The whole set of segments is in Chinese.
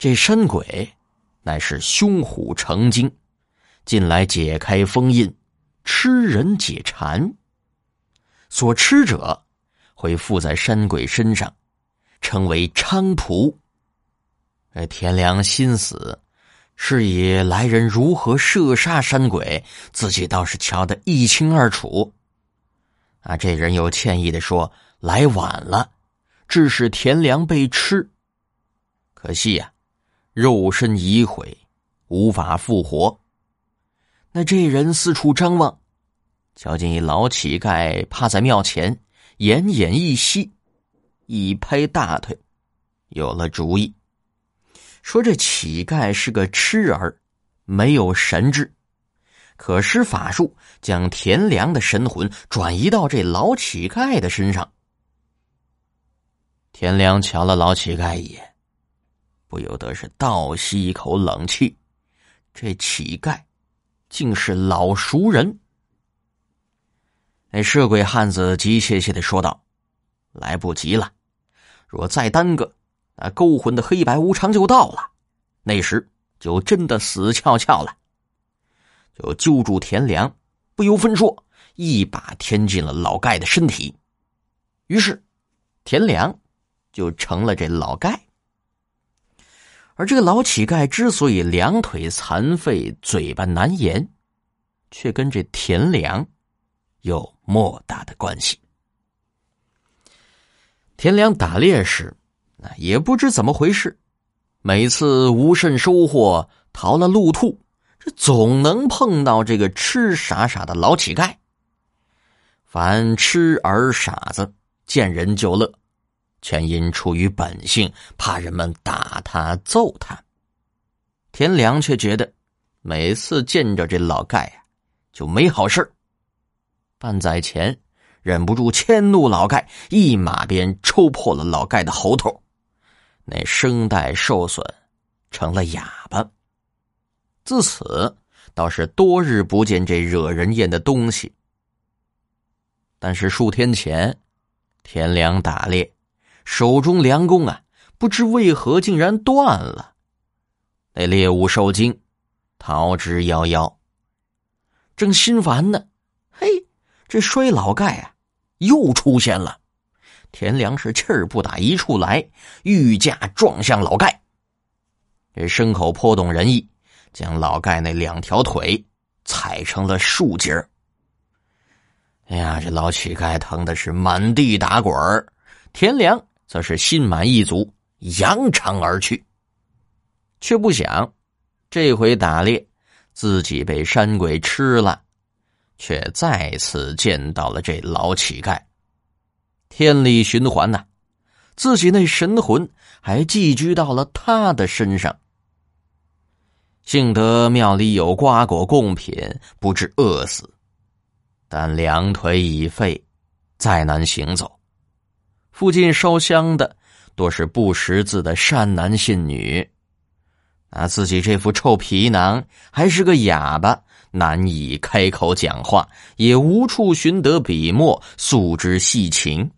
这山鬼乃是凶虎成精，近来解开封印，吃人解馋。所吃者会附在山鬼身上，称为菖蒲。田良心死，是以来人如何射杀山鬼，自己倒是瞧得一清二楚。这人又歉意地说，来晚了，致使田良被吃。可惜肉身已毁，无法复活。那这人四处张望，瞧见一老乞丐趴在庙前，奄奄一息，一拍大腿，有了主意，说这乞丐是个痴儿，没有神智，可施法术将田良的神魂转移到这老乞丐的身上。田良瞧了老乞丐一眼，不由得是倒吸一口冷气，这乞丐竟是老熟人。那摄鬼汉子急切切地说道，来不及了，若再耽搁，那勾魂的黑白无常就到了，那时就真的死翘翘了。就揪住田良，不由分说，一把填进了老盖的身体。于是田良就成了这老盖。而这个老乞丐之所以两腿残废，嘴巴难言，却跟这田良有莫大的关系。田良打猎时也不知怎么回事，每次无甚收获，逃了路兔，这总能碰到这个吃傻傻的老乞丐。凡吃儿傻子见人就乐，全因出于本性，怕人们打他揍他。田良却觉得每次见着这老丐就没好事。半载前忍不住迁怒老丐，一马鞭抽破了老丐的喉头，那声带受损，成了哑巴。自此倒是多日不见这惹人厌的东西。但是数天前田良打猎，手中梁弓不知为何竟然断了，那猎物受惊，逃之夭夭。正心烦呢，嘿，这衰老丐又出现了。田良是气儿不打一处来，御驾撞向老丐。这牲口颇懂人意，将老丐那两条腿踩成了树节。哎呀，这老乞丐疼的是满地打滚儿，田良则是心满意足，扬长而去。却不想这回打猎自己被山鬼吃了，却再次见到了这老乞丐。天理循环自己那神魂还寄居到了他的身上。幸得庙里有瓜果贡品，不致饿死，但两腿已废，再难行走。附近烧香的多是不识字的善男信女，自己这副臭皮囊还是个哑巴，难以开口讲话，也无处寻得笔墨诉之细情。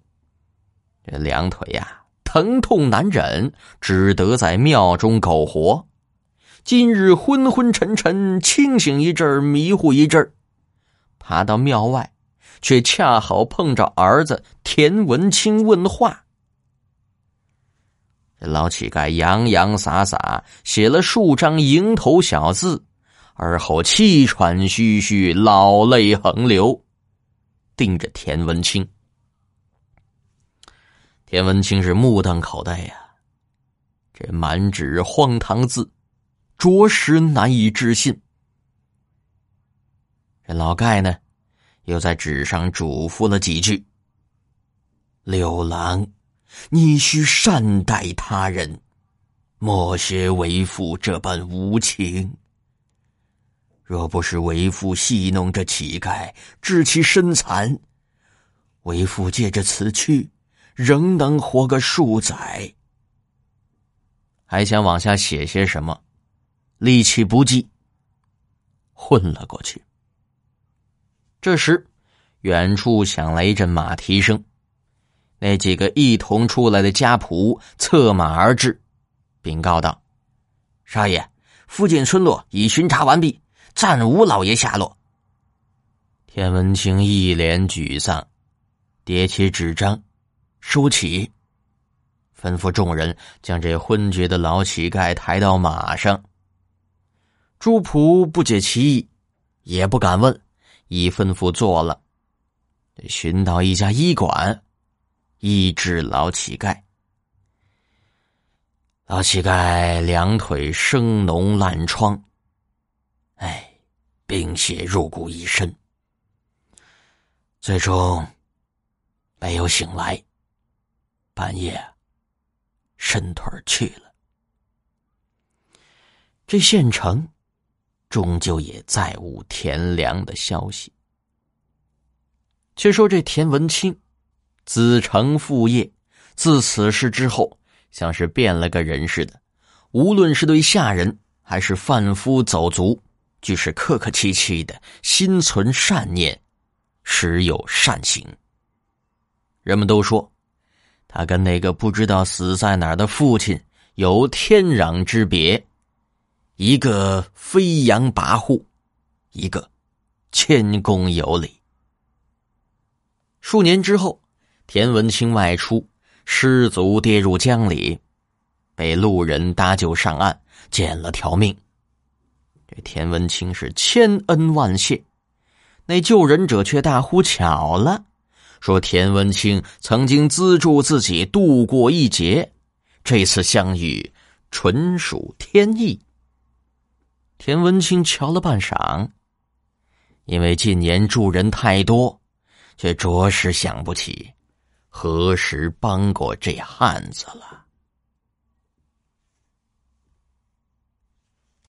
这两腿疼痛难忍，只得在庙中苟活。今日昏昏沉沉，清醒一阵儿，迷糊一阵儿，爬到庙外，却恰好碰着儿子田文清问话。这老乞丐洋洋洒洒写了数张蝇头小字，而后气喘吁吁，老泪横流，盯着田文清。田文清是目瞪口呆这满纸荒唐字，着实难以置信。这老丐呢，又在纸上嘱咐了几句：“六郎，你须善待他人，莫学为父这般无情。若不是为父戏弄这乞丐，致其身残，为父借着此去，仍能活个数载。”还想往下写些什么，力气不济，昏了过去。这时远处响来一阵马蹄声，那几个一同出来的家仆策马而至，禀告道：“少爷，附近村落已巡查完毕，暂无老爷下落。田文清一脸沮丧，叠起纸张，收起，吩咐众人将这昏厥的老乞丐抬到马上。朱仆不解其意，也不敢问，已吩咐做了。寻到一家医馆，医治老乞丐。老乞丐两腿生脓烂疮，冰血入骨一身，最终没有醒来，半夜伸腿去了。这县城终究也再无田良的消息。却说这田文清子承父业，自此事之后像是变了个人似的，无论是对下人还是贩夫走卒，俱是客客气气的，心存善念，时有善行。人们都说他跟那个不知道死在哪儿的父亲有天壤之别，一个飞扬跋扈，一个谦恭有礼。数年之后，田文清外出，失足跌入江里，被路人搭救上岸，捡了条命。这田文清是千恩万谢，那救人者却大呼巧了，说田文清曾经资助自己度过一劫，这次相遇纯属天意。田文清瞧了半晌，因为近年助人太多，却着实想不起何时帮过这汉子了。